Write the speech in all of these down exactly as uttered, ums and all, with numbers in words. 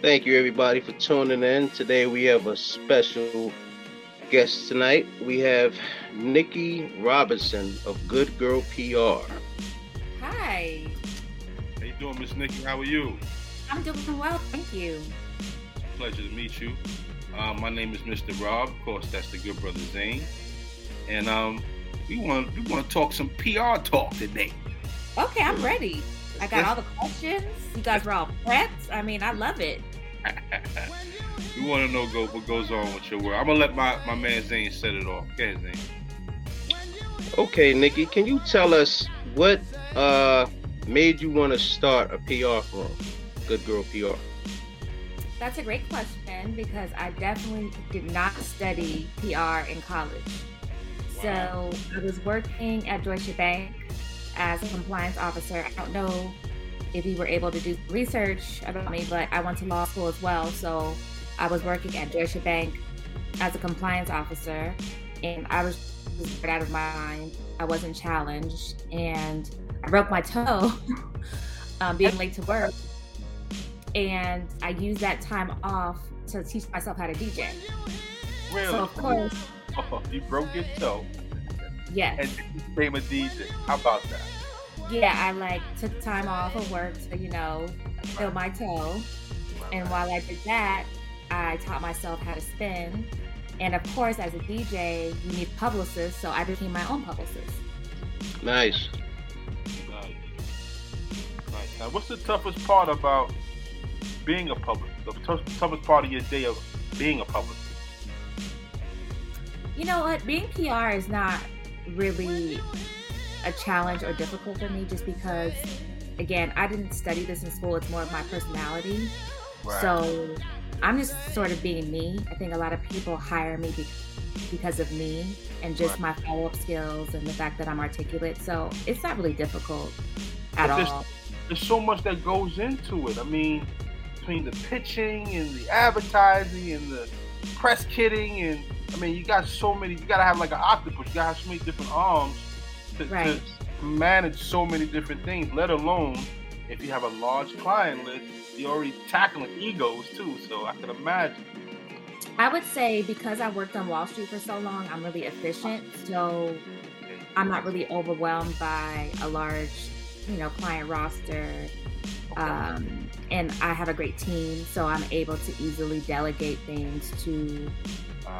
Thank you everybody for tuning in. Today we have a special guest tonight. We have Nikki Robinson of Good Girl P R. Hi. How you doing, Miss Nikki? How are you? I'm doing well, thank you. It's a pleasure to meet you. Um, my name is Mister Rob. Of course, that's the good brother Zane. And um, we want we want to talk some P R talk today. Okay, I'm ready. I got all the questions. You guys were all prepped. I mean, I love it. We want to know go, what goes on with your work. I'm going to let my, my man Zane set it off. Okay, Zane. Okay, Nikki, can you tell us what uh, made you want to start a P R firm, Good Girl P R? That's a great question because I definitely did not study P R in college. Wow. So I was working at Deutsche Bank as a compliance officer. I don't know if you were able to do research about me, but I went to law school as well. So I was working at Deutsche Bank as a compliance officer, and I was right out of my mind. I wasn't challenged, and I broke my toe um, being late to work. And I used that time off to teach myself how to D J. Really? So of course. Oh, you broke your toe. Yes. And you became a D J. How about that? Yeah, I like took time off of work to, you know, heal my toe. And while I did that, I taught myself how to spin. And of course, as a D J, you need publicists, so I became my own publicist. Nice. Nice. Nice. Now, what's the toughest part about being a publicist? The t- toughest part of your day of being a publicist? You know what? Being P R is not really a challenge or difficult for me just because, again, I didn't study this in school. It's more of my personality. Right. So I'm just sort of being me. I think a lot of people hire me be- because of me and just right. my follow-up skills and the fact that I'm articulate. So it's not really difficult at there's, all. There's so much that goes into it. I mean, between the pitching and the advertising and the press kitting, and I mean, you got so many, you gotta have like an octopus, you gotta have so many different arms to, right. to manage so many different things, let alone if you have a large client list, you're already tackling egos too, so I can imagine. I would say because I worked on Wall Street for so long, I'm really efficient, so I'm not really overwhelmed by a large, you know, client roster. Um, and I have a great team, so I'm able to easily delegate things to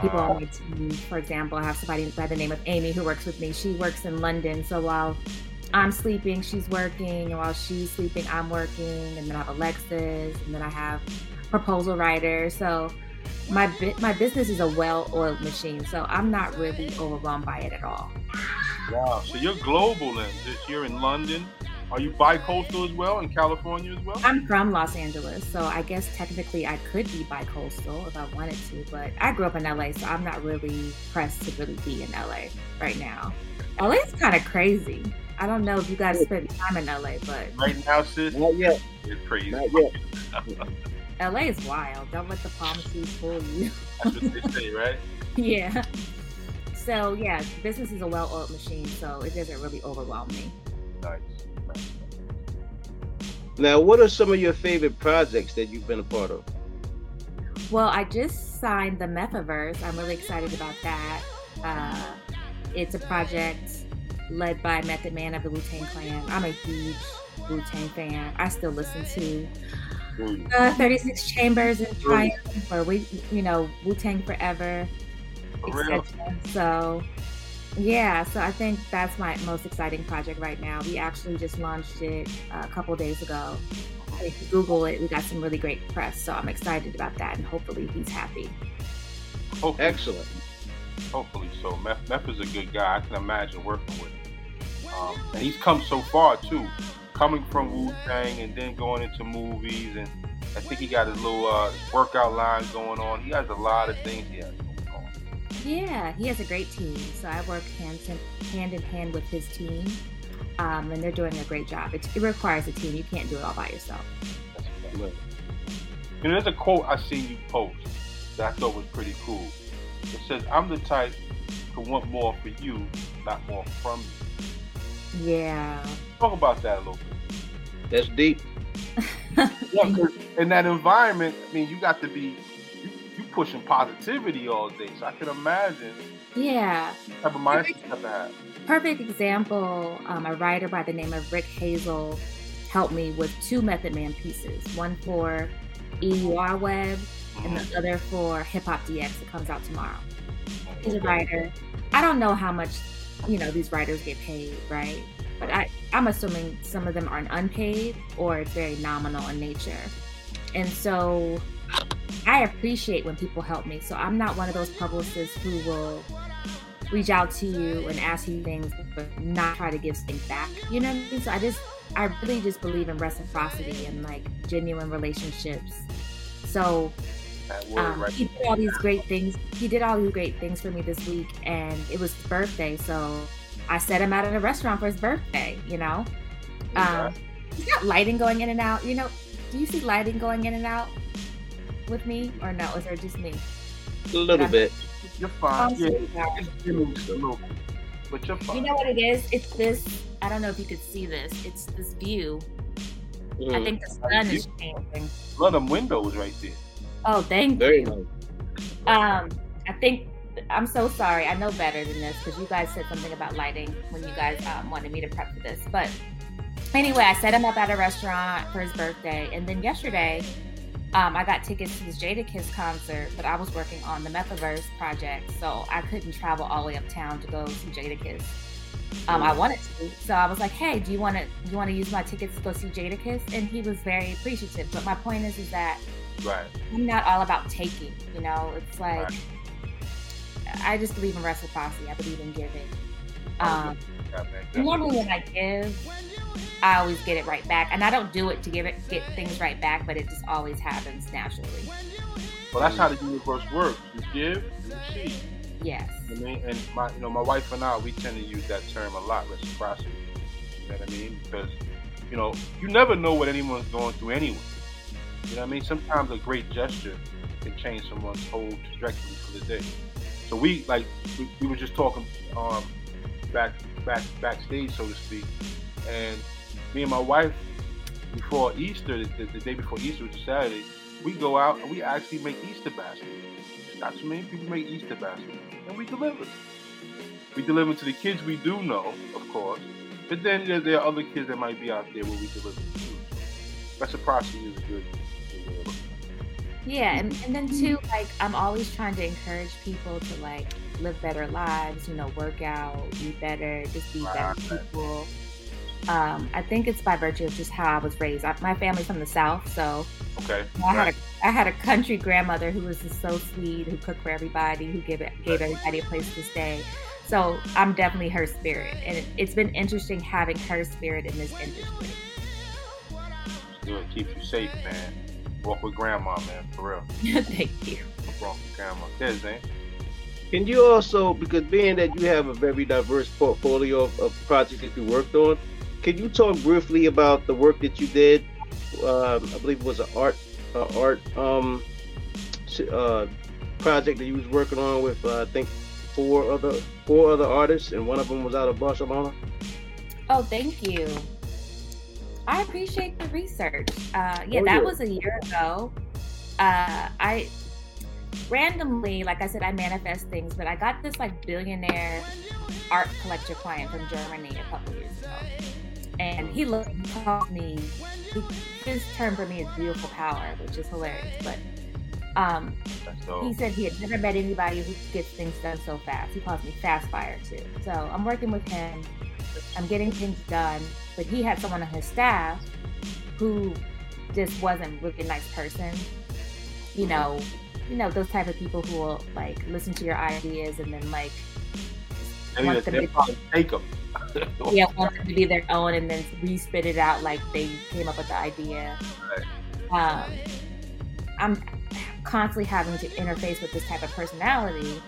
people on my team. For example, I have somebody by the name of Amy who works with me. She works in London, so while I'm sleeping, she's working, and while she's sleeping, I'm working. And then I have Alexis, and then I have proposal writer. So my bi- my business is a well-oiled machine, so I'm not really overwhelmed by it at all. Wow, so you're global then. You're in London. Are you bi-coastal as well, in California as well? I'm from Los Angeles, so I guess technically I could be bi-coastal if I wanted to, but I grew up in L A, so I'm not really pressed to really be in L A right now. L A's kind of crazy. I don't know if you guys spend time in L A, but... Right now, sis, not yet. It's crazy. Not yet. L A is wild. Don't let the palm trees fool you. That's what they say, right? Yeah. So, yeah, business is a well-oiled machine, so it doesn't really overwhelm me. Nice. Now, what are some of your favorite projects that you've been a part of? Well, I just signed the Metaverse. I'm really excited about that. Uh, it's a project led by Method Man of the Wu-Tang Clan. I'm a huge Wu-Tang fan. I still listen to uh, thirty-six Chambers and Triumph, or we, you know, Wu-Tang Forever, et cetera. So. Yeah, so I think that's my most exciting project right now. We actually just launched it a couple days ago. If you Google it, we got some really great press, so I'm excited about that, and hopefully he's happy. Oh, excellent. Hopefully so. Meth, Meth is a good guy. I can imagine working with him. Um, and he's come so far, too. Coming from Wu-Tang and then going into movies, and I think he got his little uh, workout line going on. He has a lot of things he has. Yeah, he has a great team. So I work hand in hand, in hand with his team, um, and they're doing a great job. It, it requires a team. You can't do it all by yourself. That's right. You know, there's a quote I seen you post that I thought was pretty cool. It says, "I'm the type to want more for you, not more from you." Yeah. Talk about that a little bit. That's deep. Yeah, 'cause in that environment, I mean, you got to be, you, you pushing positivity all day. So I can imagine. Yeah. Type of mindset you have to have. Perfect example, um, a writer by the name of Rick Hazel helped me with two Method Man pieces. One for E U R Web and the other for Hip Hop D X that comes out tomorrow. He's a writer. I don't know how much, you know, these writers get paid, right? But I, I'm assuming some of them are unpaid or it's very nominal in nature. And so I appreciate when people help me. So I'm not one of those publicists who will reach out to you and ask you things but not try to give things back. You know what I mean? So I just, I really just believe in reciprocity and like genuine relationships. So um, he did all these great things. He did all these great things for me this week, and it was his birthday, so I set him out at a restaurant for his birthday. You know, um, he's got lighting going in and out. You know, do you see lighting going in and out with me, or no? Is it just me? A little I, bit. You're fine. Yeah, a little bit, but you're fine. You know what it is? It's this. I don't know if you could see this. It's this view. Mm. I think the sun is changing. A lot of windows right there. Oh, thank Very you. Nice. Um, I think, I'm so sorry. I know better than this because you guys said something about lighting when you guys um, wanted me to prep for this. But anyway, I set him up at a restaurant for his birthday. And then yesterday, um, I got tickets to his Jadakiss concert, but I was working on the Metaverse project. So I couldn't travel all the way uptown to go to Jadakiss. Um, I wanted to, so I was like, "Hey, do you want to you want to use my tickets to go see Jadakiss?" And he was very appreciative. But my point is, is that right. I'm not all about taking. You know, it's like right. I just believe in reciprocity. I believe in giving. Um, yeah, man, normally, when I give, I always get it right back, and I don't do it to give it get things right back, but it just always happens naturally. Well, that's how the universe works. You give, you receive. Yes. I mean, and my, you know, my wife and I, we tend to use that term a lot, reciprocity. You know what I mean? Because, you know, you never know what anyone's going through anyway. You know what I mean? Sometimes a great gesture can change someone's whole trajectory for the day. So we, like, we, we were just talking um, back, back, backstage, so to speak. And me and my wife, before Easter, the, the day before Easter, which is Saturday, we go out and we actually make Easter baskets. Not too many people make Easter baskets, and we deliver. We deliver to the kids we do know, of course, but then there, there are other kids that might be out there where we deliver to. So reciprocity is good. Yeah, and, and then too, like, I'm always trying to encourage people to, like, live better lives, you know, work out, be better, just be better people. Um, I think it's by virtue of just how I was raised. I, my family's from the South, so okay. I had a I had a country grandmother who was just so sweet, who cooked for everybody, who gave it, gave everybody a place to stay. So I'm definitely her spirit, and it, it's been interesting having her spirit in this industry. Good, keep you safe, man. Walk with grandma, man, for real. Thank you. Walk with grandma. There's ain't. Can you also, because being that you have a very diverse portfolio of, of projects that you worked on, can you talk briefly about the work that you did? Um, I believe it was an art uh, art um, uh, project that you was working on with uh, I think four other four other artists, and one of them was out of Barcelona. Oh, thank you. I appreciate the research. Uh, yeah, oh, that yeah. was a year ago. Uh, I randomly, like I said, I manifest things, but I got this like billionaire art collector client from Germany a couple years ago. And he looked and called me, his term for me is beautiful power, which is hilarious, but um, he said he had never met anybody who gets things done so fast. He calls me Fast Fire too. So I'm working with him, I'm getting things done, but he had someone on his staff who just wasn't really a nice person. You know, you know, those type of people who will like listen to your ideas and then like I mean, want them to take them. Yeah, want them to be their own and then re-spit it out like they came up with the idea. Right. Um, I'm constantly having to interface with this type of personality.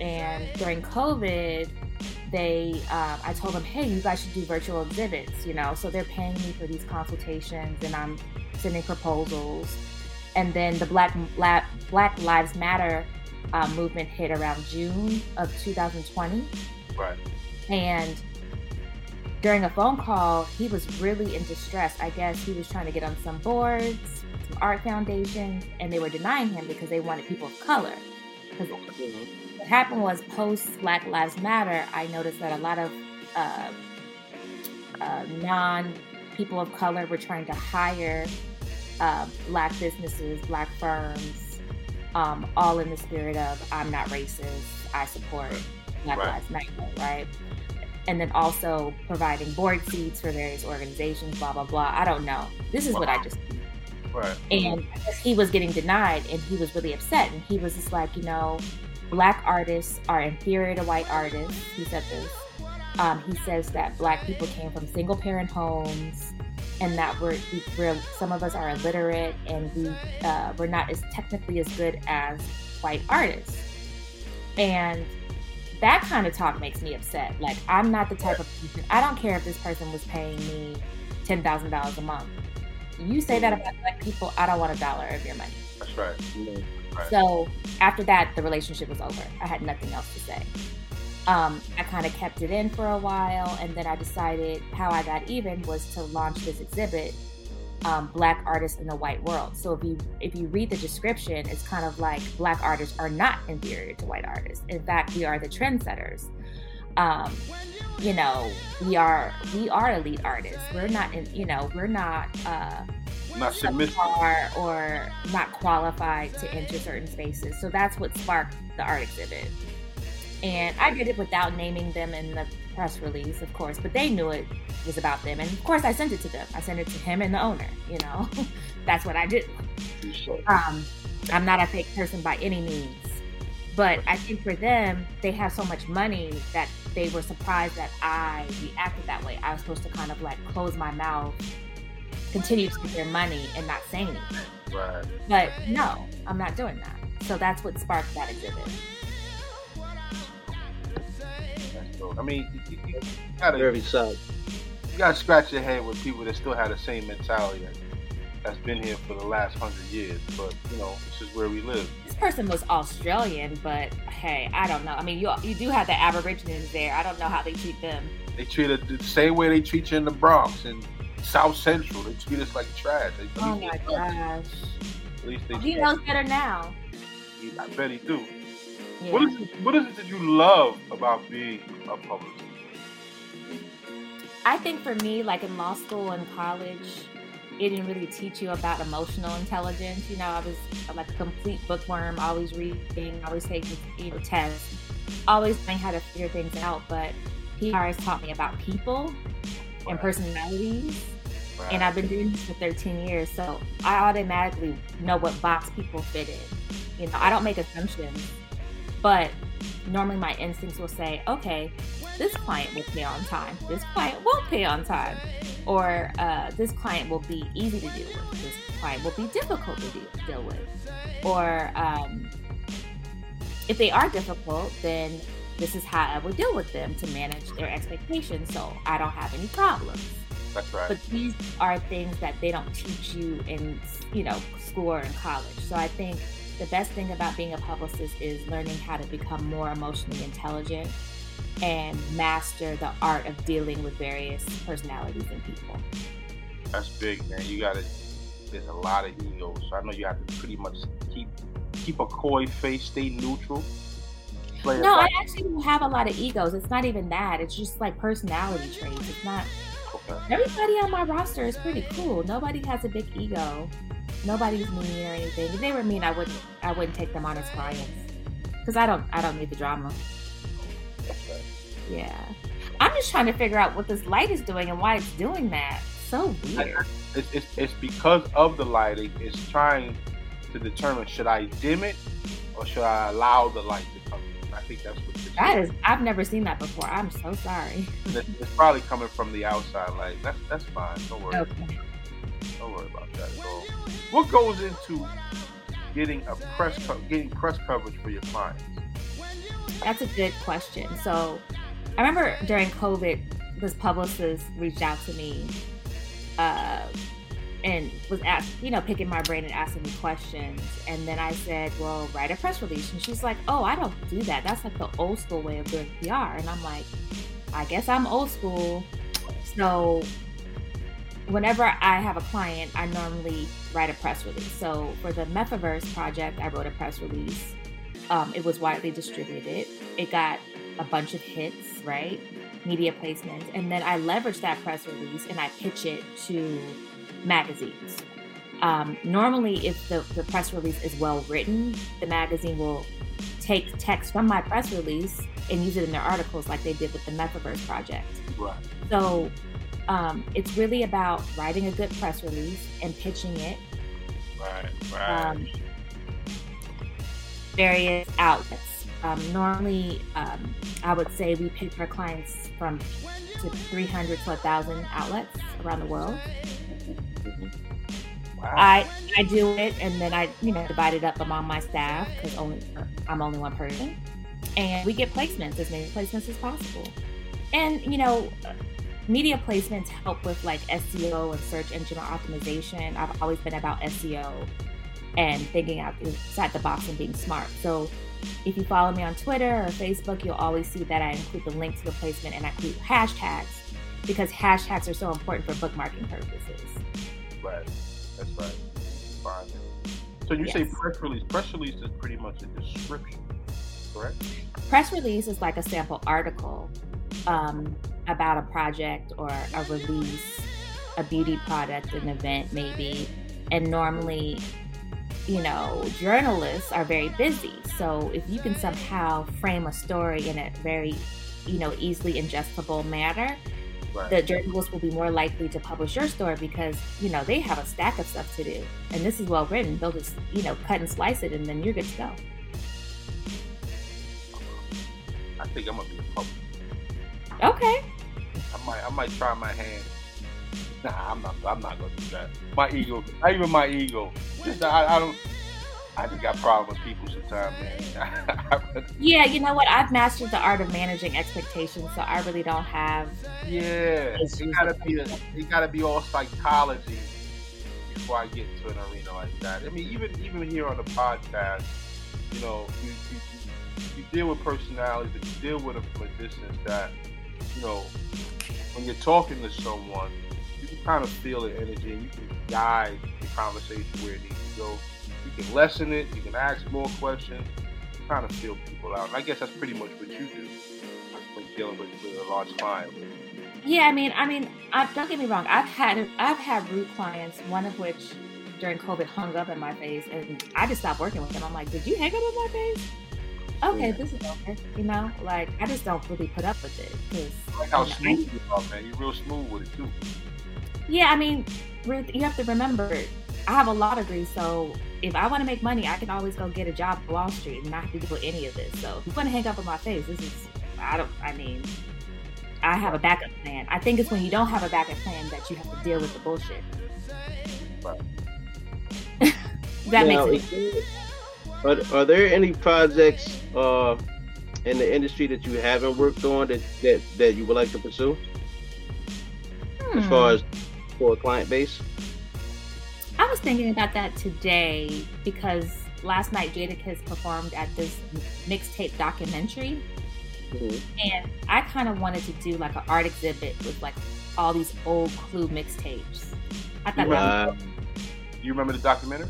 And during COVID, they, um, I told them, hey, you guys should do virtual exhibits, you know? So they're paying me for these consultations and I'm sending proposals. And then the Black, Black, Black Lives Matter uh, movement hit around June of twenty twenty. Right. And during a phone call, he was really in distress. I guess he was trying to get on some boards, some art foundations, and they were denying him because they wanted people of color. Because what happened was, post Black Lives Matter, I noticed that a lot of uh, uh, non-people of color were trying to hire uh, Black businesses, Black firms, um, all in the spirit of, I'm not racist, I support Black right. Lives Matter, right? And then also providing board seats for various organizations, blah, blah, blah. I don't know. This is wow. what I just did. Right. And he was getting denied, and he was really upset. And he was just like, you know, Black artists are inferior to white artists. He said this. Um, he says that Black people came from single parent homes, and that we're, we're some of us are illiterate, and we, uh, we're not as technically as good as white artists. And that kind of talk makes me upset. Like, I'm not the type of person, I don't care if this person was paying me ten thousand dollars a month. You say that about Black people, I don't want a dollar of your money. That's right. right. So after that, the relationship was over. I had nothing else to say. Um, I kind of kept it in for a while, and then I decided how I got even was to launch this exhibit, um, Black Artists in the White World. So if you if you read the description, it's kind of like Black artists are not inferior to white artists. In fact, we are the trendsetters. Um, you know, we are we are elite artists. We're not, in, you know, we're not uh, not submissive or not qualified to enter certain spaces. So that's what sparked the art exhibit. And I did it without naming them in the press release, of course, but they knew it was about them. And of course, I sent it to them. I sent it to him and the owner, you know. That's what I do. Um, I'm not a fake person by any means. But I think for them, they have so much money that they were surprised that I reacted that way. I was supposed to kind of like close my mouth, continue to get their money and not say anything. Right. But no, I'm not doing that. So that's what sparked that exhibit. I mean, you, you, you gotta Very sad. You gotta scratch your head with people that still have the same mentality that's been here for the last hundred years. But you know, this is where we live. This person was Australian, but hey, I don't know. I mean, you you do have the Aborigines there. I don't know how they treat them. They treat it the same way they treat you in the Bronx and South Central. They treat us like trash. They treat oh my gosh! At least they well, he knows better now. I bet he do. Yeah. What is it, what is it that you love about being a publicist? I think for me, like in law school and college, it didn't really teach you about emotional intelligence. You know, I was like a complete bookworm, always reading, always taking, you know, tests, always knowing how to figure things out. But P R has taught me about people right. and personalities. Right. And I've been doing this for thirteen years, so I automatically know what box people fit in. You know, I don't make assumptions. But normally my instincts will say, okay, this client will pay on time. This client won't pay on time. Or uh, this client will be easy to deal with. This client will be difficult to de- deal with. Or um, if they are difficult, then this is how I would deal with them to manage their expectations so I don't have any problems. That's right. But these are things that they don't teach you in, you know, school or in college. So I think the best thing about being a publicist is learning how to become more emotionally intelligent and master the art of dealing with various personalities and people. That's big, man. You gotta, there's a lot of egos. So I know you have to pretty much keep keep a coy face, stay neutral. Play no, I actually don't have a lot of egos. It's not even that. It's just like personality traits. It's not, okay. Everybody on my roster is pretty cool. Nobody has a big ego. Nobody's mean or anything. If they were mean, I wouldn't. I wouldn't take them on as clients because I don't. I don't need the drama. Yeah, I'm just trying to figure out what this light is doing and why it's doing that. So weird. It's it's, it's because of the lighting. It's trying to determine, should I dim it or should I allow the light to come in? I think that's what it's doing. That is. I've never seen that before. I'm so sorry. It's, it's probably coming from the outside light. That's that's fine. Don't worry. Okay. Don't worry about that at all. What goes into getting a press co- getting press coverage for your clients? That's a good question. So I remember during COVID, this publicist reached out to me uh, and was asked, you know, picking my brain and asking me questions. And then I said, well, write a press release. And she's like, oh, I don't do that. That's like the old school way of doing P R. And I'm like, I guess I'm old school. So whenever I have a client, I normally write a press release. So for the Metaverse project, I wrote a press release. Um, it was widely distributed. It got a bunch of hits, right? Media placements. And then I leverage that press release and I pitch it to magazines. Um, normally, if the, the press release is well written, the magazine will take text from my press release and use it in their articles like they did with the Metaverse project. Right. So um, it's really about writing a good press release and pitching it. Right, right. Um, various outlets. Um, normally, um, I would say we pick our clients from to three hundred to one thousand outlets around the world. Wow. I I do it, and then I you know divide it up among my staff because only I'm only one person, and we get placements, as many placements as possible. And you know, media placements help with like S E O and search engine optimization. I've always been about S E O and thinking outside the box and being smart. So if you follow me on Twitter or Facebook, you'll always see that I include the link to the placement and I include hashtags because hashtags are so important for bookmarking purposes. Right. That's right. Fine. So you yes. say press release. Press release is pretty much a description, correct? Press release is like a sample article um, about a project or a release, a beauty product, an event maybe. And normally, you know, journalists are very busy. So if you can somehow frame a story in a very, you know, easily ingestible manner, right. The journalists will be more likely to publish your story because, you know, they have a stack of stuff to do. And this is well written. They'll just, you know, cut and slice it and then you're good to go. I think I'm going to be a publisher. Okay. I might I might try my hand. Nah, I'm not I'm not going to do that. My ego, not even my ego. Just, I, I don't, I just got problems with people sometimes, man. Yeah, you know what? I've mastered the art of managing expectations, so I really don't have. Yeah, it gotta be. A, it gotta be all psychology before I get into an arena like that. I mean, even even here on the podcast, you know, you you, you deal with personalities, but you deal with them from a distance. That you know, when you're talking to someone, you can kind of feel the energy, and you can guide the conversation where it needs to go. You can lessen it, you can ask more questions, kind of feel people out. And I guess that's pretty much what you do when dealing with, with a large client. Yeah, I mean, I mean, I, don't get me wrong. I've had I've had rude clients, one of which during COVID hung up in my face, and I just stopped working with them. I'm like, did you hang up in my face? Okay, yeah. This is over. You know, like, I just don't really put up with it. Cause, like how you know, smooth you are, man. You're real smooth with it, too. Yeah, I mean, you have to remember, I have a law degree, so if I want to make money, I can always go get a job at Wall Street and not have to do any of this. So if you want to hang up in my face, this is, I don't, I mean, I have a backup plan. I think it's when you don't have a backup plan that you have to deal with the bullshit. Right. That now, makes sense. Are, are there any projects uh, in the industry that you haven't worked on that, that, that you would like to pursue? Hmm. As far as for a client base? I was thinking about that today because last night Jadakiss performed at this mixtape documentary. Mm-hmm. And I kind of wanted to do like an art exhibit with like all these old Clue mixtapes. I thought uh, that was cool. You remember the documentary?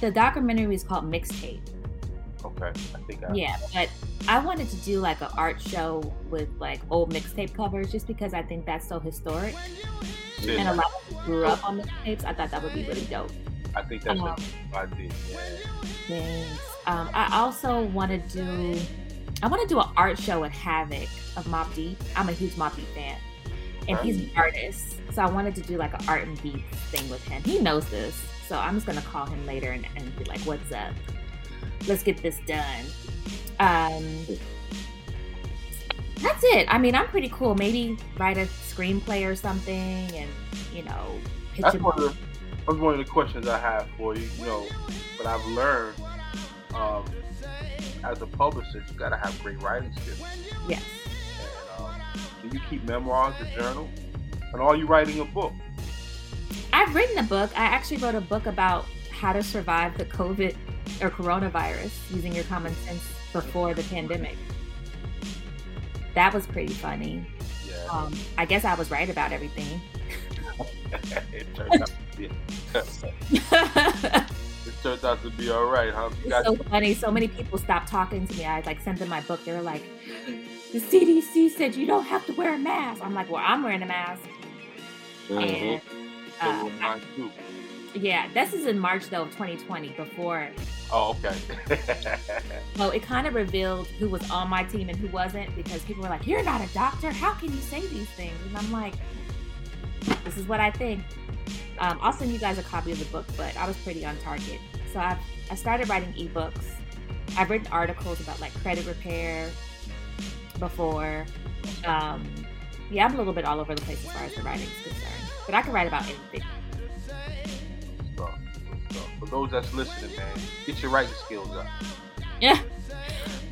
The documentary was called Mixtape. Okay, I think I... Yeah, but I wanted to do like an art show with like old mixtape covers just because I think that's so historic. Yeah. And a lot of people grew up on mixtapes. I thought that would be really dope. I think that's um, a I did. Yeah. Thanks. Um, I also want to do, I want to do an art show at Havoc of Mobb Deep. I'm a huge Mobb Deep fan, and right. He's an artist, so I wanted to do like an art and beat thing with him. He knows this, so I'm just gonna call him later and, and be like, "What's up? Let's get this done." Um, that's it. I mean, I'm pretty cool. Maybe write a screenplay or something, and you know, pitch that's, one of the, that's one of the questions I have for you. You know, but I've learned um, as a publicist, you gotta have great writing skills. Yes. And um, do you keep memoirs, a journal, and are you writing a book? I've written a book. I actually wrote a book about how to survive the COVID or coronavirus using your common sense before the pandemic. That was pretty funny. Yeah. Yeah. Um, I guess I was right about everything. It turned out to be it turned out to be all right, huh? You got so funny. So many people stopped talking to me. I like sent them my book. They were like, the C D C said you don't have to wear a mask. I'm like, well, I'm wearing a mask. Mm-hmm. And, uh, I, yeah, this is in March though of twenty twenty before. Oh, okay. So it kind of revealed who was on my team and who wasn't, because people were like, you're not a doctor. How can you say these things? And I'm like, this is what I think. Um, I'll send you guys a copy of the book, but I was pretty on target. So I've, I started writing ebooks. I've written articles about like credit repair before. Um, yeah, I'm a little bit all over the place as far as the writing is concerned, but I can write about anything. So, so for those that's listening, man, get your writing skills up. Yeah,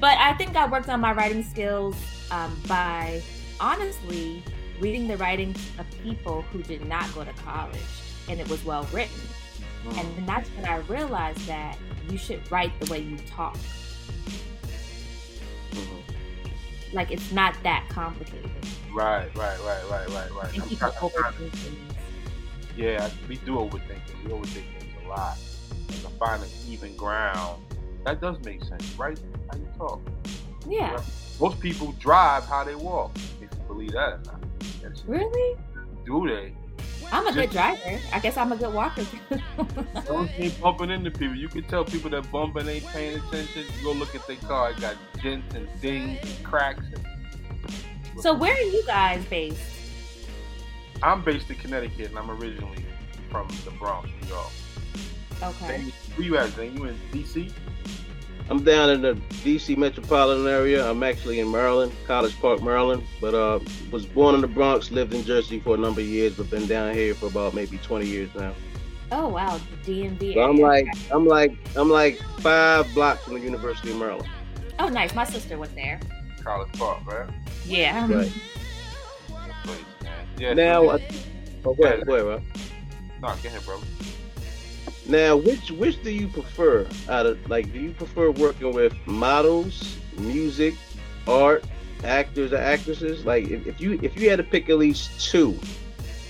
but I think I worked on my writing skills um, by honestly reading the writings of people who did not go to college, and it was well written. Mm. And then that's when I realized that you should write the way you talk. Mm-hmm. Like, it's not that complicated. Right, right, right, right, right, right. And I'm people trying, overthink trying to, things. Yeah, we do overthink it. We overthink things a lot. And to find an even ground, that does make sense, right? How you talk. Yeah. Right? Most people drive how they walk, if you believe that or not. That's really? Do they? I'm a Just, good driver. I guess I'm a good walker. Don't keep bumping into people. You can tell people that bump and ain't paying attention. You go look at their car. It got dents and dings and cracks. And... So where are you guys based? I'm based in Connecticut, and I'm originally from the Bronx, New York. Okay. Where you at? Are you in D C? I'm down in the D C metropolitan area. I'm actually in Maryland, College Park, Maryland, but uh, was born in the Bronx, lived in Jersey for a number of years, but been down here for about maybe twenty years now. Oh wow, the D M V. So I'm like, I'm like, I'm like five blocks from the University of Maryland. Oh nice, my sister was there. College Park, right? Yeah. Right. Yeah. Now, uh, oh, go ahead, go ahead, bro. No, go ahead, bro. Now, which which do you prefer out of, like, do you prefer working with models, music, art, actors or actresses? Like, if, if you if you had to pick at least two,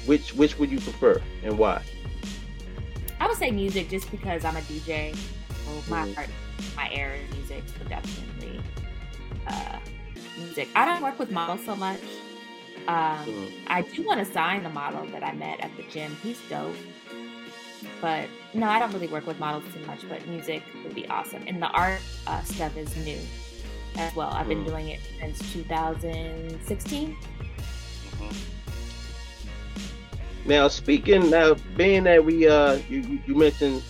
which which would you prefer and why? I would say music, just because I'm a D J. So my mm-hmm. art, my era is music, so definitely uh, music. I don't work with models so much. Um, mm-hmm. I do want to sign the model that I met at the gym. He's dope. But no, I don't really work with models too much, but music would be awesome. And the art uh, stuff is new as well. I've been mm. doing it since two thousand sixteen. Mm-hmm. Now, speaking, now being that we, uh, you, you mentioned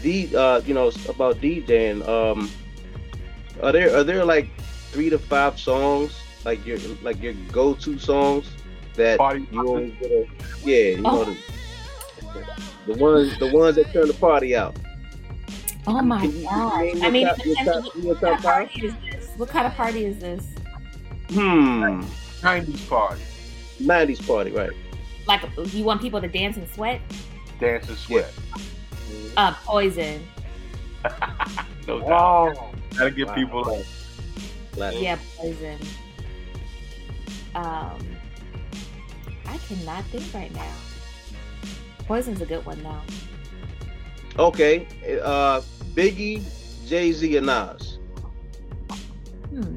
the, uh, you know, about DJing, um, are there, are there like three to five songs, like your, like your go-to songs that Party you always get a, yeah, you oh. know, the ones, the ones that turn the party out. Oh my god! I mean, what kind of party is this? What kind of party is this? Hmm. Nineties party. Nineties party, right? Like, you want people to dance and sweat? Dance and sweat. Yeah. Uh, Poison. No doubt. Oh, gotta get wow. people like. Wow. Yeah, Poison. Um, I cannot think right now. Poison's a good one now. Okay, uh, Biggie, Jay-Z, and Nas. Hmm.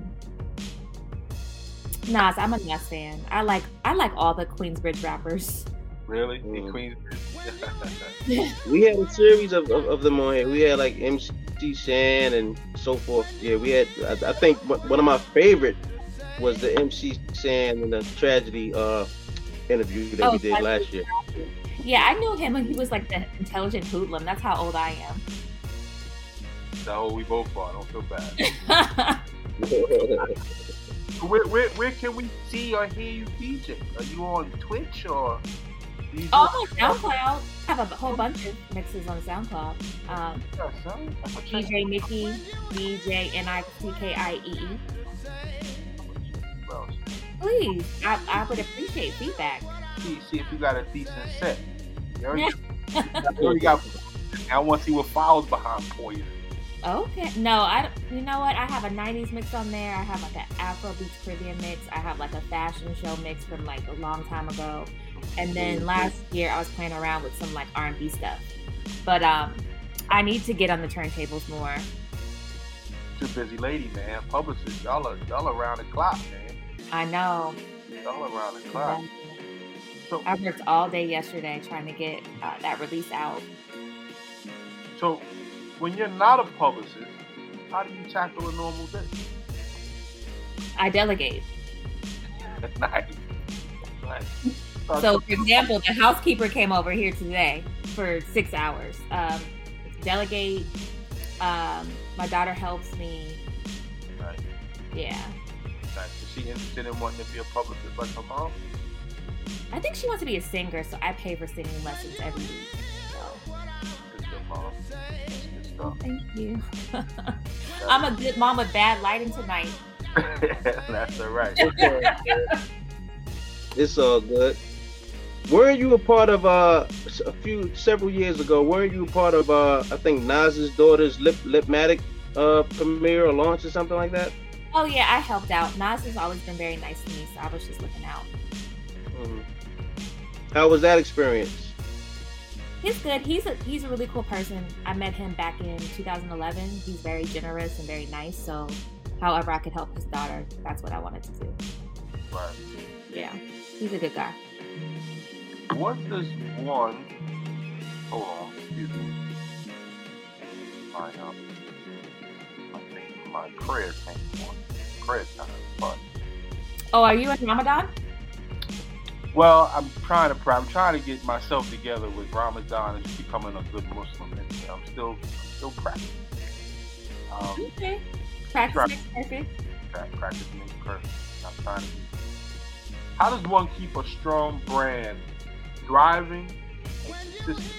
Nas, I'm a Nas fan. I like I like all the Queensbridge rappers. Really? Mm. Queensbridge. We had a series of, of, of them on here. We had like M C Shan and so forth. Yeah, we had. I, I think one of my favorite was the M C Shan and the Tragedy uh, interview that oh, we did last year. Tragedy. Yeah, I knew him when he was like the Intelligent Hoodlum. That's how old I am. That's how old we both are. I don't feel bad. where, where, where can we see or hear you D J? Are you on Twitch or? You oh, just... SoundCloud. I have a whole bunch of mixes on SoundCloud. Um, yeah, son. D J Nikki, D J N I C K I E E. Please, I, I would appreciate feedback. See, see if you got a decent set. You already, you already got, I want to see what files behind Poison. Okay. No, I, you know what? I have a nineties mix on there. I have like an Afrobeats Caribbean mix. I have like a fashion show mix from like a long time ago. And then last year I was playing around with some like R and B stuff. But um, I need to get on the turntables more. Too busy lady, man. Publicists, y'all are, y'all are around the clock, man. I know. Y'all are around the clock. Yeah. So, I worked all day yesterday trying to get uh, that release out. So, when you're not a publicist, how do you tackle a normal day? I delegate. Nice. Nice. So, so, for example, the housekeeper came over here today for six hours. Um, delegate. Um, my daughter helps me. Nice. Yeah. Nice. Is she interested in wanting to be a publicist like her mom? I think she wants to be a singer, so I pay for singing lessons every week. So. Good mom. Good stuff. Thank you. I'm a good mom with bad lighting tonight. That's all right. It's all good. Were you a part of uh, a few several years ago? Were you a part of uh, I think Nas's daughter's Lip Lipmatic uh, premiere or launch or something like that? Oh yeah, I helped out. Nas has always been very nice to me, so I was just looking out. Mm-hmm. How was that experience? He's good. He's a he's a really cool person. I met him back in two thousand eleven. He's very generous and very nice. So, however I could help his daughter, that's what I wanted to do. Right. Yeah, he's a good guy. What does one? Hold on, excuse me. My um, I think my prayer came on. Prayer time, but. Oh, are you in Ramadan? Well, I'm trying to I'm trying to get myself together with Ramadan and just becoming a good Muslim. And I'm still I'm still practicing. Um, okay. Practice, practice makes perfect. Practice, practice makes perfect. I'm trying to. How does one keep a strong brand thriving and consistent?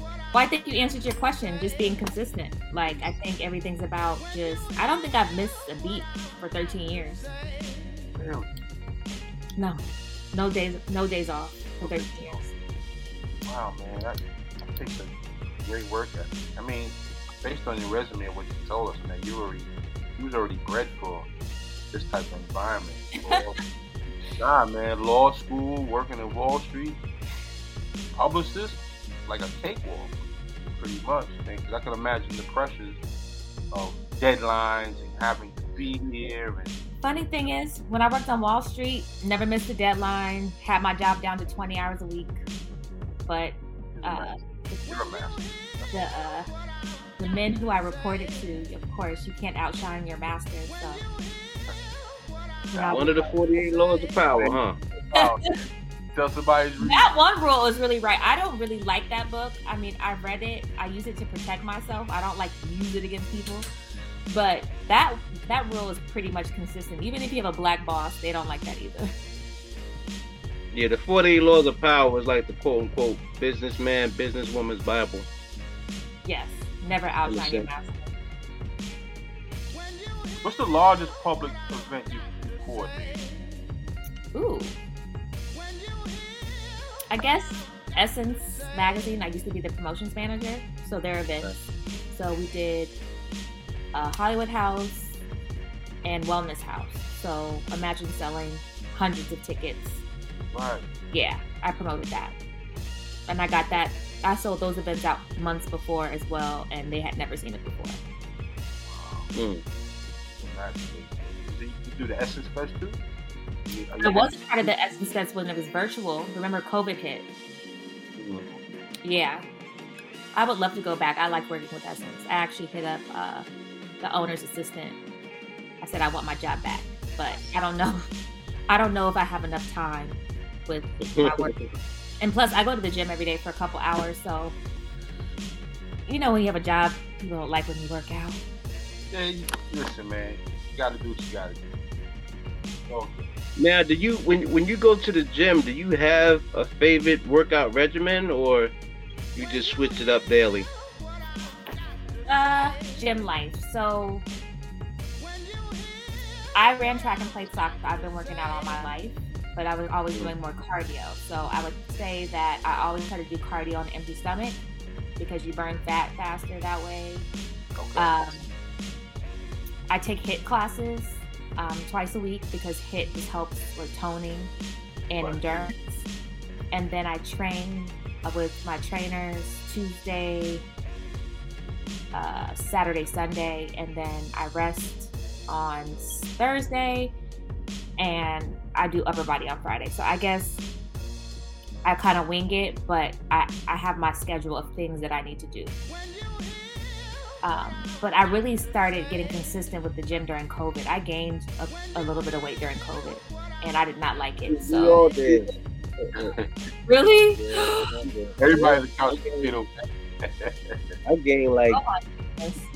Well, I think you answered your question. Just being consistent. Like I think everything's about just. I don't think I've missed a beat for thirteen years. Really? No. No days, no days off for thirteen years. Wow, man, that, that takes a great work ethic. I mean, based on your resume and what you told us, man, you already, you was already bred for this type of environment. Nah, man, law school, working at Wall Street, publicist, like a cakewalk, pretty much. Because I can imagine the pressures of deadlines and having to be here and. Funny thing is, when I worked on Wall Street, never missed a deadline, had my job down to twenty hours a week. But uh, the uh, the men who I reported to, of course, you can't outshine your master. So one of the forty-eight laws of power, huh? Tell somebody's reading. That one rule is really right. I don't really like that book. I mean, I read it. I use it to protect myself. I don't like to use it against people. But that that rule is pretty much consistent. Even if you have a black boss, they don't like that either. Yeah, the forty-eight Laws of Power is like the quote-unquote businessman, businesswoman's Bible. Yes, never outshine your master. What's the largest public event you coordinated? Ooh. I guess Essence Magazine. I used to be the promotions manager, so their events. So we did... Uh, Hollywood House and Wellness House. So imagine selling hundreds of tickets. Right. Yeah, I promoted that. And I got that. I sold those events out months before as well, and they had never seen it before. Wow. Mm. Did you do the Essence Fest too? I wasn't part of the Essence Fest when it was virtual. Remember, COVID hit. Mm. Yeah. I would love to go back. I like working with Essence. I actually hit up... Uh, the owner's assistant. I said I want my job back, but I don't know. I don't know if I have enough time with my work. And plus, I go to the gym every day for a couple hours, so you know when you have a job, people don't like when you work out. Yeah, you, listen, man, you gotta do what you gotta do. Okay. Now, do you when when you go to the gym, do you have a favorite workout regimen, or you just switch it up daily? Uh, gym life. So I ran track and played soccer. I've been working out all my life, but I was always doing more cardio. So I would say that I always try to do cardio on an empty stomach because you burn fat faster that way. Okay. Um, I take HIT classes um, twice a week because HIT just helps with toning and right. endurance. And then I train with my trainers Tuesday, uh, Saturday, Sunday, and then I rest on Thursday, and I do upper body on Friday. So I guess I kind of wing it, but I, I have my schedule of things that I need to do. Um, but I really started getting consistent with the gym during COVID. I gained a, a little bit of weight during COVID, and I did not like it. So. We all did. Really? Yeah, everybody's a couch potato. I gained like oh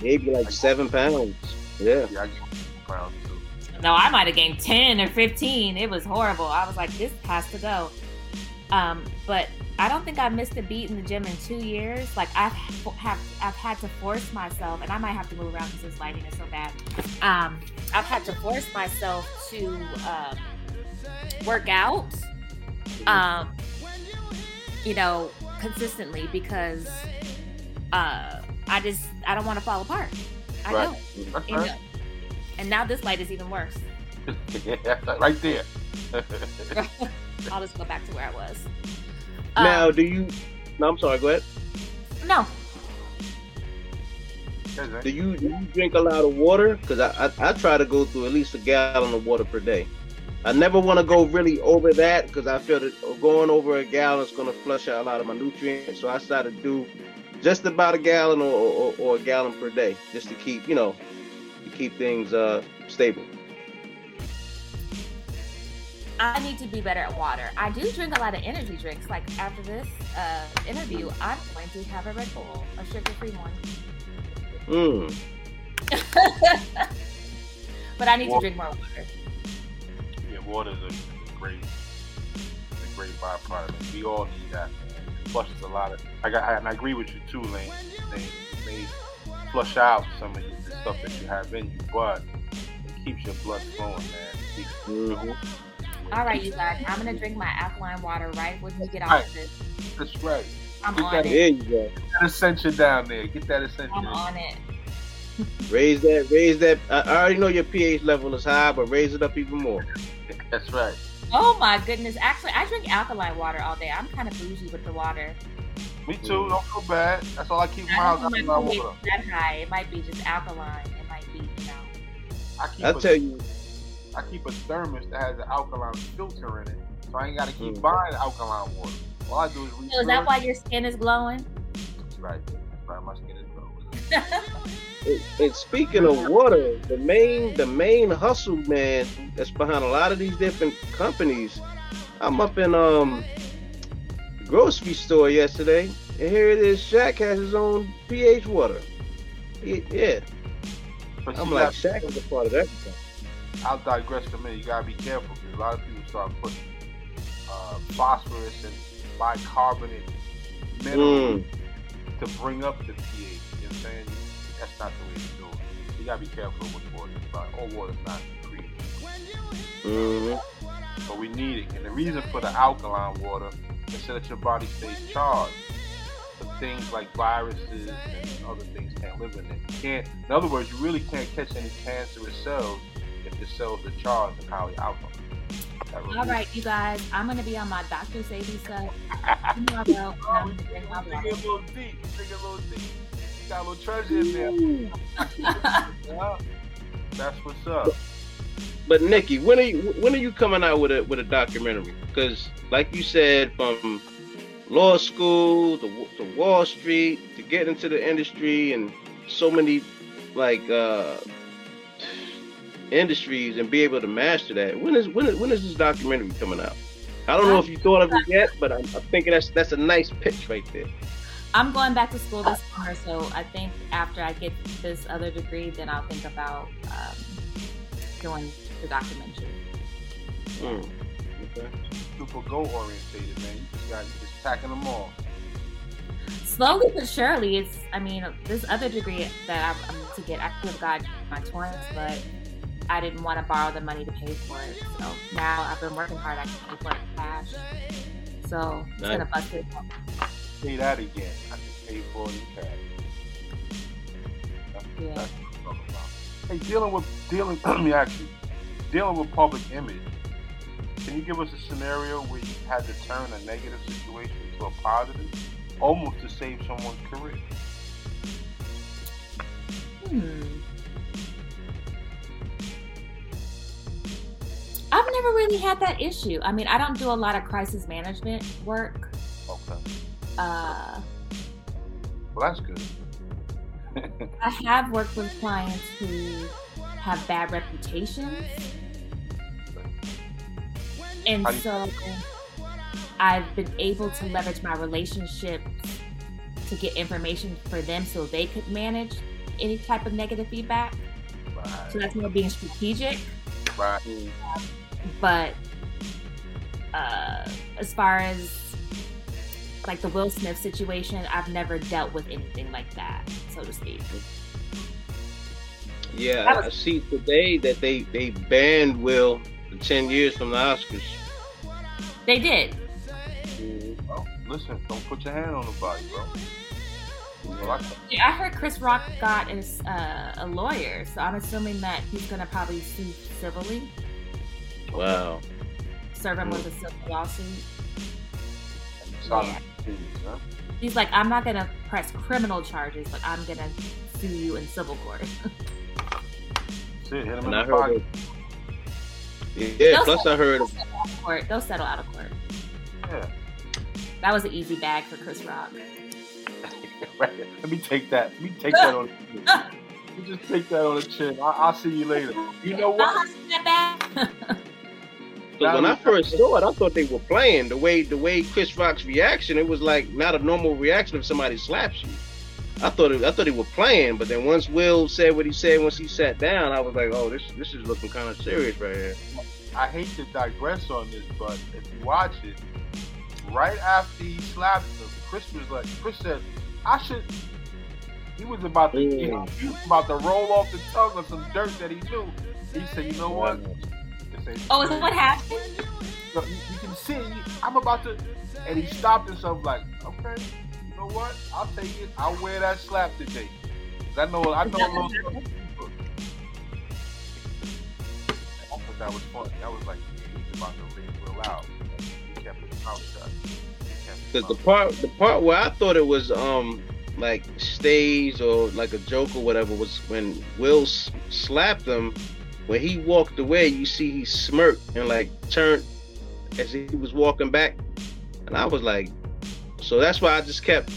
maybe like seven pounds. Yeah. Yeah, I gained pounds too. No, I might have gained ten or fifteen. It was horrible. I was like, this has to go. Um, but I don't think I missed a beat in the gym in two years. Like I've have I've had to force myself, and I might have to move around because this lighting is so bad. Um, I've had to force myself to um, work out, um, you know, consistently because uh, I just I don't want to fall apart. I right. know. Uh-huh. And, and now this light is even worse. Yeah, right there. I'll just go back to where I was. Now, um, do you... No, I'm sorry. Go ahead. No. Do you, do you drink a lot of water? Because I, I I try to go through at least a gallon of water per day. I never want to go really over that because I feel that going over a gallon is going to flush out a lot of my nutrients. So I try to do just about a gallon or, or, or a gallon per day just to keep, you know, to keep things uh, stable. I need to be better at water. I do drink a lot of energy drinks. Like after this uh, interview, I'm going to have a Red Bull, a sugar-free one. Mm. But I need water. to drink more water. Yeah, water is a, a great, a great byproduct. We all need that. It flushes a lot of. I got. I, and I agree with you too, Lane. They, they flush out some of the stuff that you have in you, but it keeps your blood flowing, man. It keeps your All right, you guys. I'm gonna drink my alkaline water right when we get off of this. That's right. I'm get on that, it. There you go. Get that Ascension down there. Get that Ascension. I'm on it. Raise that. Raise that. I already know your pH level is high, but raise it up even more. That's right. Oh my goodness. Actually, I drink alkaline water all day. I'm kind of bougie with the water. Me too. Mm. Don't feel bad. That's all I keep. I don't think my pH is that high. It might be just alkaline. It might be, you know. I keep I'll a- tell you. I keep a thermos that has an alkaline filter in it, so I ain't gotta keep mm. buying alkaline water. All I do is refill. So is that why your skin is glowing? That's right. That's right. My skin is glowing. and, and speaking of water, the main the main hustle, man, that's behind a lot of these different companies. I'm up in um the grocery store yesterday, and here it is. Shaq has his own pH water. He, yeah. But I'm like, Shaq is a part of everything. I'll digress for a minute. You gotta be careful because a lot of people start putting uh, phosphorus and bicarbonate minerals mm. to bring up the pH. You know what I'm saying? That's not the way to do it. You gotta be careful with water. All water's not created. Mm-hmm. But we need it. And the reason for the alkaline water is so that your body stays charged. But things like viruses and other things can't live in it. You can't, in other words, you really can't catch any cancerous cells if the cells are charged and highly alkaline. All right, you guys, I'm going to be on my Doctor Sadie set tomorrow. I'm going to drink my water. Take a little deep. Take a little deep. Got a little treasure in there. Yeah. That's what's up. But Nikki, when are you when are you coming out with a with a documentary? Because like you said, from law school to, to Wall Street to get into the industry and so many like. Uh, industries and be able to master that. When is when is, when is this documentary coming out? I don't know if you thought of it yet, but I'm, I'm thinking that's that's a nice pitch right there. I'm going back to school this summer, so I think after I get this other degree, then I'll think about um, doing the documentary. Mm. Okay. Super goal orientated, man. You just got you just tacking them all. Slowly but surely, it's. I mean, this other degree that I'm, I'm to get, I could have got my twenties, but I didn't want to borrow the money to pay for it. So now I've been working hard. I can pay for it in cash. So it's nice. Going to bust it. Say that again. I can pay for it in cash. Yeah. That's what I'm talking about. Hey, dealing with dealing. I mean, actually, dealing with public image. Can you give us a scenario where you had to turn a negative situation into a positive, almost to save someone's career? Hmm. I've never really had that issue. I mean, I don't do a lot of crisis management work. Okay. Uh. Well, that's good. I have worked with clients who have bad reputations, and so I've been able to leverage my relationship to get information for them so they could manage any type of negative feedback. Right. So that's more being strategic. Right. But uh, as far as like the Will Smith situation, I've never dealt with anything like that, so to speak. Yeah, was- I see today that they, they banned Will for ten years from the Oscars. They did. Well, listen, don't put your hand on nobody, bro. Like yeah, I heard Chris Rock got his, uh, a lawyer, so I'm assuming that he's going to probably sue civilly. Wow. Serve him mm. with a civil lawsuit. Yeah. He's like, I'm not gonna press criminal charges, but I'm gonna sue you in civil court. See, hit him in the pocket. Yeah, they'll plus settle, I heard they'll settle, out of court. they'll settle out of court. Yeah. That was an easy bag for Chris Rock. Right. Let me take that. Let me take that on the chin. Let me just take that on the chin. I- I'll see you later. You know what? I'll see that back. Because when I first saw it, I thought they were playing. The way the way Chris Rock's reaction, it was like not a normal reaction if somebody slaps you. I thought it, I thought they were playing, but then once Will said what he said, once he sat down, I was like, oh, this this is looking kind of serious right here. I hate to digress on this, but if you watch it, right after he slapped him, Chris was like, Chris said, I should. He was about to, you know, he was about to roll off the tongue of some dirt that he knew. He said, you know what? Oh, is that what happened? So you, you can see, I'm about to, and he stopped himself like, okay, you know what? I'll take it. I'll wear that slap today. I know, I know a little something. I thought that was funny. I was like, yeah, he's about to leave real loud. He kept his mouth shut. Because the part, the part where I thought it was um like staged or like a joke or whatever was when Will s- slapped him. When he walked away, you see he smirked and like turned as he was walking back. And I was like, so that's why I just kept,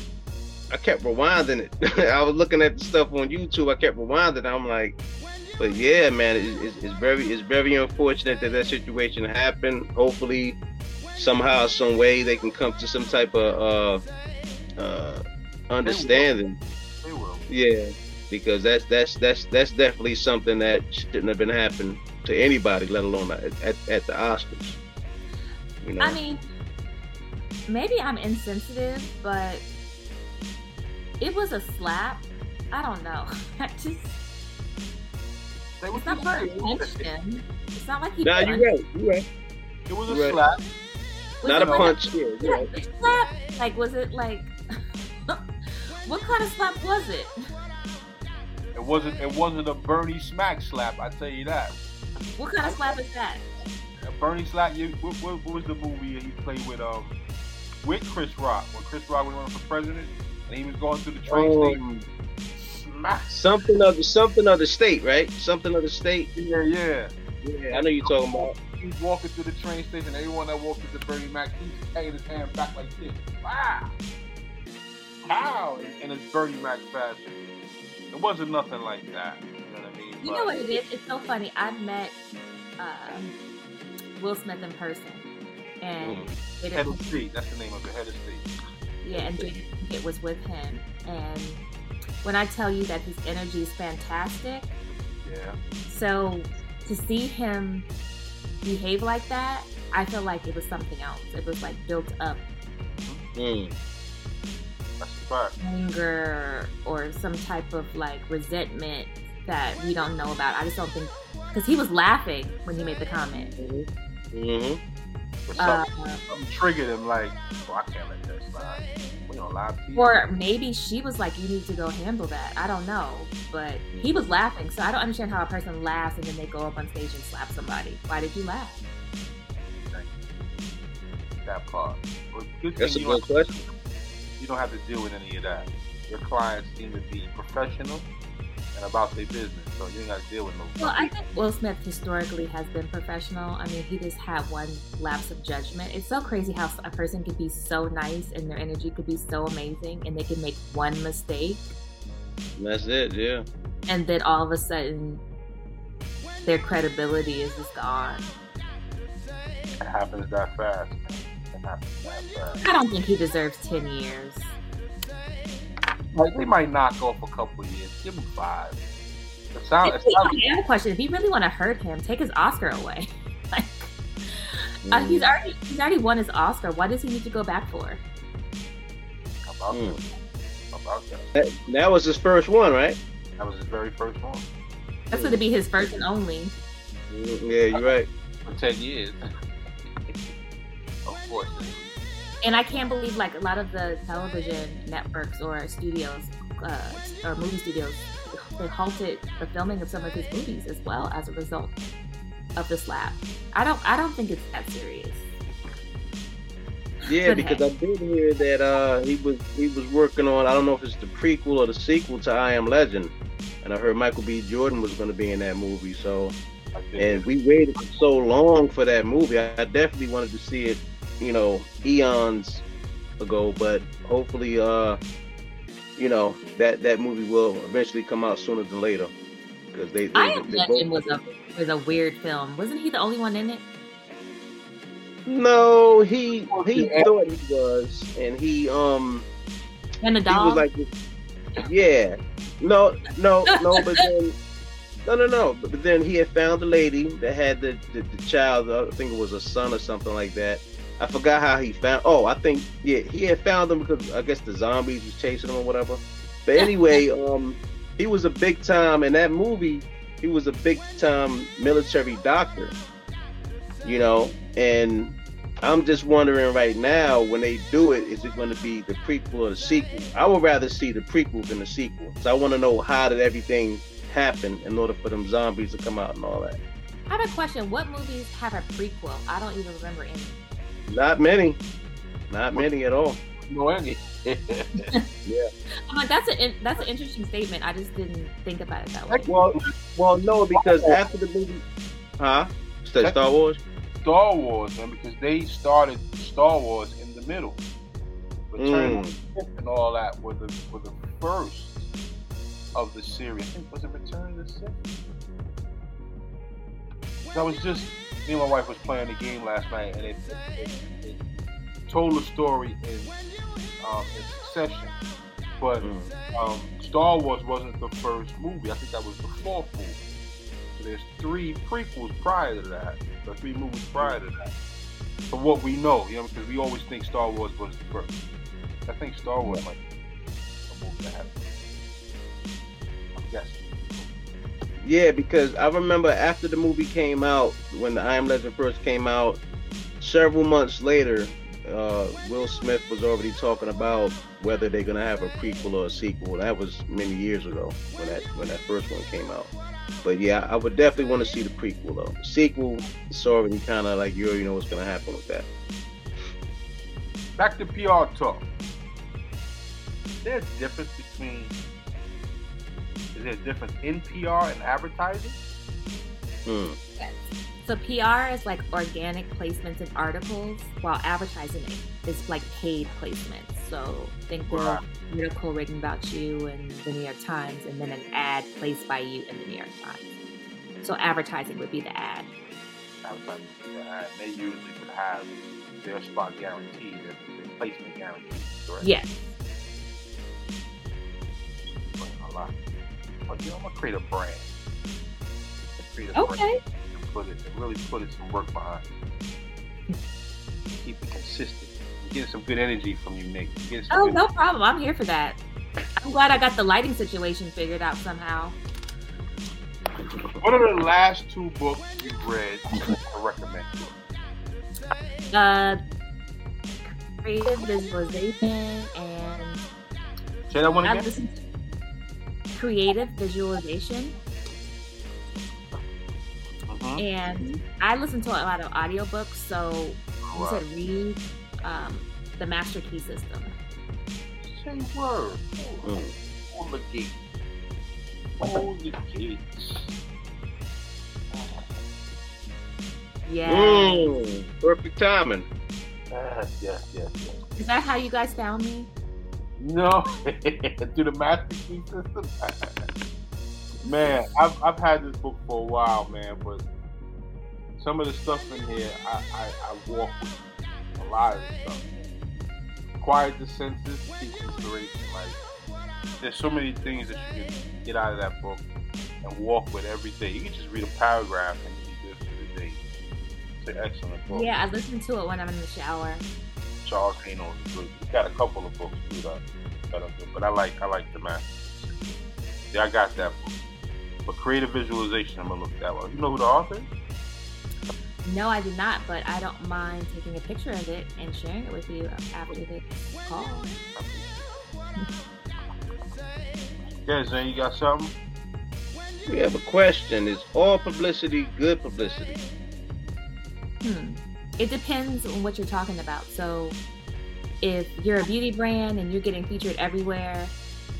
I kept rewinding it. I was looking at the stuff on YouTube. I kept rewinding. I'm like, but yeah, man, it, it, it's very, it's very unfortunate that that situation happened. Hopefully somehow, some way they can come to some type of uh, uh, understanding. They will. Yeah. Because that's that's that's that's definitely something that shouldn't have been happening to anybody, let alone at, at, at the Oscars. You know? I mean, maybe I'm insensitive, but it was a slap. I don't know. I just it's not for attention. It's not like he. Nah, punched. You're right. You're right. It was you're a right. slap. Was not a like punch. A, yeah, you're right. A slap. Like, was it like what kind of slap was it? It wasn't. It wasn't a Bernie smack slap. I tell you that. What kind of slap is that? A Bernie slap. You. What, what, what was the movie he played with? Um, with Chris Rock. When Chris Rock was running for president, and he was going through the train um, station. Smack. Something of the something of the state, right? Something of the state. Yeah, yeah. Yeah. I know you're talking about. He's walking through the train station. Everyone that walked into Bernie Mac, he's taking his hand back like this. Wow. Wow. And it's Bernie Mac fashion. It wasn't nothing like that. You know what I mean? You but, know what it is? It's so funny. I've met uh, Will Smith in person. And mm. Head of State. That's the name of it. Head of State. Yeah, and Jadakiss it was with him. And when I tell you that his energy is fantastic. Yeah. So to see him behave like that, I feel like it was something else. It was like built up. Mm. Anger or some type of like resentment that we don't know about. I just don't think because he was laughing when he made the comment. Mm-hmm. Mm-hmm. Something, uh, something triggered him like, oh, I can't let that slide. We don't gonna lie to you. Or maybe she was like, you need to go handle that. I don't know. But he was laughing, so I don't understand how a person laughs and then they go up on stage and slap somebody. Why did you laugh? That part. Well, good That's a you good question. You don't have to deal with any of that. Your clients seem to be professional and about their business, so you ain't got to deal with no. Well, I think Will Smith historically has been professional. I mean, he just had one lapse of judgment. It's so crazy how a person could be so nice and their energy could be so amazing, and they can make one mistake. That's it, yeah. And then all of a sudden, their credibility is just gone. It happens that fast. It happens that fast. I don't think he deserves ten years. Like, they might knock off a couple of years. Give him five. It sound, it sound, I have a question. If you really want to hurt him, take his Oscar away. Like, mm. uh, he's already he's already won his Oscar. Why does he need to go back for? How about mm. that? How about that? that? That was his first one, right? That was his very first one. That's mm. going to be his first and only. Yeah, you're right. For ten years. Of course. And I can't believe, like, a lot of the television networks or studios uh, or movie studios, they halted the filming of some of his movies as well as a result of the slap. I don't, I don't think it's that serious. Yeah, okay. Because I did hear that uh, he was he was working on, I don't know if it's the prequel or the sequel to I Am Legend, and I heard Michael B. Jordan was going to be in that movie. So, and we waited so long for that movie. I, I definitely wanted to see it. You know, eons ago, but hopefully, uh, you know, that, that movie will eventually come out sooner than later. Because they, they, I Am Legend was a was a weird film. Wasn't he the only one in it? No, he he thought he was, and he um, and the dog. He was like, yeah, no, no, no, but then. No, no, no. But then he had found the lady that had the, the, the child. I think it was a son or something like that. I forgot how he found. Oh, I think yeah, he had found them because I guess the zombies was chasing him or whatever. But anyway, um, he was a big time in that movie. He was a big time military doctor, you know. And I'm just wondering right now, when they do it, is it going to be the prequel or the sequel? I would rather see the prequel than the sequel. So I want to know how did everything happen in order for them zombies to come out and all that. I have a question. What movies have a prequel? I don't even remember any. Not many. Not many at all. No any. Yeah. I'm like, that's an that's an interesting statement. I just didn't think about it that way. Well, well, no, because after the movie, huh? Say Star Wars. Star Wars, man, because they started Star Wars in the middle. Return mm. and all that were the were the first of the series. I think was it Return of the Sith? That was just. Me and my wife was playing the game last night, and it, it, it, it told the story in, um, in succession. But mm. um, Star Wars wasn't the first movie. I think that was the fourth movie. So there's three prequels prior to that, or three movies prior to that. For what we know, you know, because we always think Star Wars was the first. I think Star Wars might be a movie that happened. I'm guessing. Yeah, because I remember after the movie came out, when the I Am Legend first came out, several months later, uh, Will Smith was already talking about whether they're gonna have a prequel or a sequel. That was many years ago when that when that first one came out. But yeah, I would definitely want to see the prequel though. The sequel, it's already kind of like you already know what's gonna happen with that. Back to P R talk. Is there a difference between? Is there a difference in P R and advertising? Hmm. Yes. So P R is like organic placements and articles, while advertising is like paid placements. So think of an article written about you in the New York Times and then an ad placed by you in the New York Times. So advertising would be the ad. Advertising would be the ad. They usually would have their spot guaranteed, their placement guaranteed, correct? Yes. A lot. You know, I'm gonna create a brand. Create a okay. Brand and put it, and really put it some work behind it. Keep it consistent. Get some good energy from you, Nick. Get some oh, no energy. Problem. I'm here for that. I'm glad I got the lighting situation figured out somehow. What are the last two books you read to recommend to us? Uh, Creative Visualization and... Say that one again. Creative Visualization. Uh-huh. And I listen to a lot of audiobooks, so you said read um, the Master Key System. Say word. Mm. All the geeks. All the geeks. Yeah. Mm, perfect timing. Yes, yes, yes, yes. Is that how you guys found me? No, through the Master Key System. Man, I've I've had this book for a while, man. But some of the stuff in here, I, I, I walk with a lot of stuff. Quiet the senses, teach inspiration. Like, there's so many things that you can get out of that book and walk with every day. You can just read a paragraph and be good for the day. It's an excellent book. Yeah, I listen to it when I'm in the shower. Charles Hano's good. He's got a couple of books too that that are good, but I like I like the Master Key System. Yeah, I got that book. But Creative Visualization, I'm gonna look that up. You know who the author is? No, I do not, but I don't mind taking a picture of it and sharing it with you after the call. Yeah, Zane, you got something? We have a question. Is all publicity good publicity? Hmm. It depends on what you're talking about. So if you're a beauty brand and you're getting featured everywhere,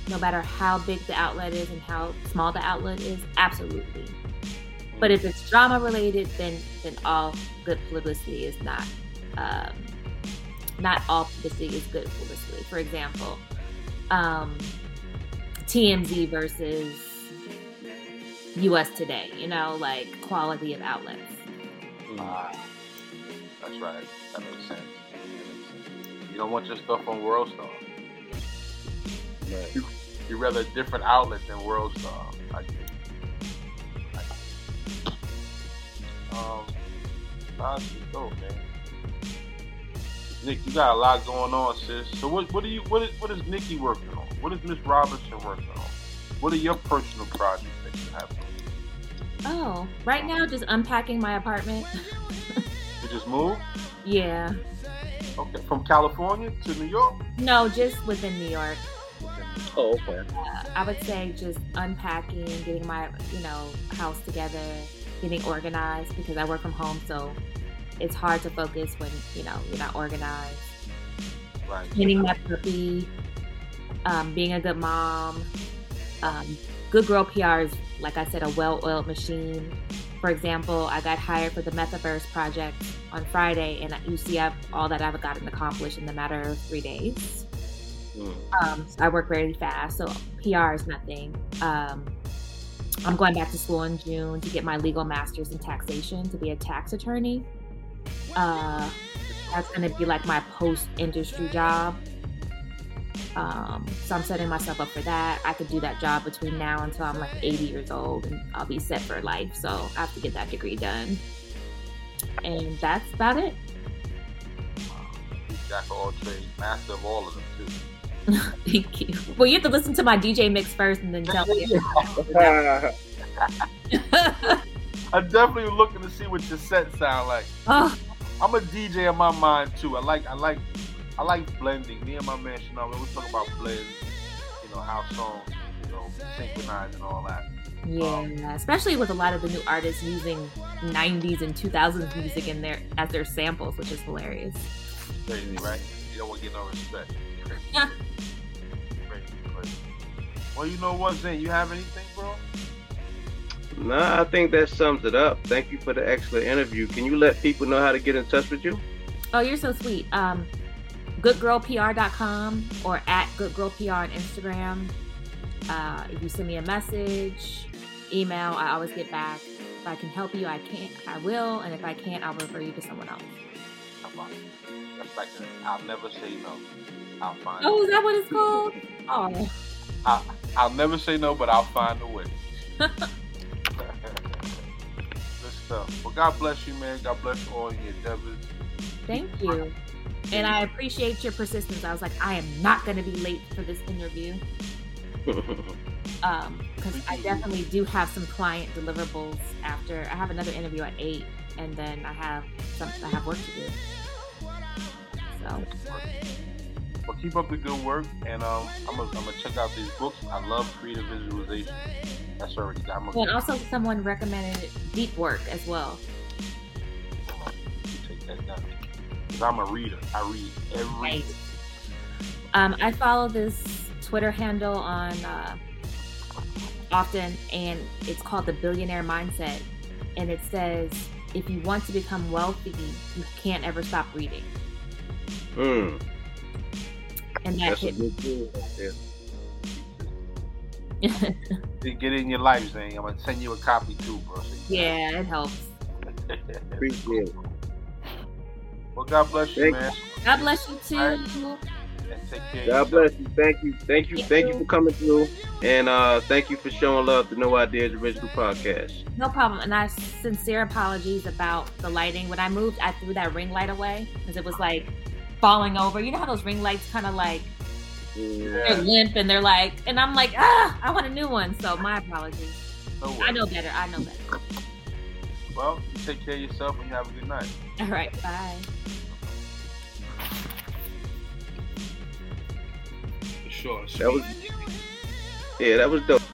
no matter how big the outlet is and how small the outlet is, absolutely. But if it's drama related, then then all good publicity is not, um, not all publicity is good publicity. For example, um, T M Z versus U S Today, you know, like quality of outlets. Uh, that's right, that makes sense. You don't want your stuff on Worldstar. Right. You'd rather a different outlet than Worldstar. I get it. I get it. Um, honestly, dope, man. Nick, you got a lot going on, sis. So what, what do you, what is, what is Nikki working on? What is Miss Robinson working on? What are your personal projects that you have? Oh, right now, just unpacking my apartment. You just moved? Yeah. Okay, from California to New York? No, just within New York. Oh, okay. Uh, I would say just unpacking, getting my, you know, house together, getting organized, because I work from home, so it's hard to focus when, you know, you're not organized. Right. Getting my puppy, um, being a good mom. Um, Good Girl P R is, like I said, a well-oiled machine. For example, I got hired for the Metaverse project on Friday, and you see I've, all that I've gotten accomplished in the matter of three days. Um, so I work very fast, so P R is nothing. Um, I'm going back to school in June to get my legal master's in taxation to be a tax attorney. Uh, that's going to be like my post-industry job. Um, so I'm setting myself up for that. I could do that job between now until I'm like eighty years old, and I'll be set for life. So I have to get that degree done. And that's about it. Jack of all trades, master of all of them too. Thank you. Well, you have to listen to my D J mix first and then tell me. I'm definitely looking to see what your set sound like. Oh. I'm a D J in my mind too. I like I like I like blending. Me and my man Chanel, we always talk about blends, you know, how songs, you know, synchronize and all that. Yeah, um, especially with a lot of the new artists using nineties and two thousands music in their as their samples, which is hilarious. Crazy, right? You don't want to get no respect. Crazy. Yeah. Crazy, crazy. Well, you know what, Zane? You have anything, bro? Nah, I think that sums it up. Thank you for the excellent interview. Can you let people know how to get in touch with you? Oh, you're so sweet. Um, good girl P R dot com or at good girl P R on Instagram. Uh, if you send me a message, email, I always get back. If I can help you, I can. I will. And if I can't, I'll refer you to someone else. Come on. Like a, I'll never say no. I'll find. Oh, is that what it's called? Oh. I, I'll never say no, but I'll find a way. Good stuff. Well, God bless you, man. God bless you all your endeavors. Thank you, and I appreciate your persistence. I was like, I am not going to be late for this interview, um, because I definitely do have some client deliverables. After I have another interview at eight, and then I have some, I have work to do. So well, keep up the good work, and um, I'm gonna I'm gonna check out these books. I love creative visualization. That's already got my. Well, and also someone recommended Deep Work as well. Take that down. Cause I'm a reader. I read every. Right. Um, I follow this Twitter handle on uh, often, and it's called the Billionaire Mindset, and it says, if you want to become wealthy, you can't ever stop reading. Hmm. And that that's hit a good deal right there. Get in your life, Zane. I'm going to send you a copy too, bro. So yeah, know. It helps. Appreciate it. Well, God bless you, Thank man. God bless you too. Right. And take care God bless you. Thank you. Thank you. Thank, Thank you. you for coming through. And uh, thank you for showing love to No Ideas Original Podcast. No problem. And I sincere apologies about the lighting. When I moved, I threw that ring light away because it was like falling over. You know how those ring lights kind of like yeah. they're limp and they're like, and I'm like, ah, I want a new one. So my apologies. No I know better. I know better. Well, you take care of yourself and you have a good night. All right. Bye. Sure. That was, yeah, that was dope.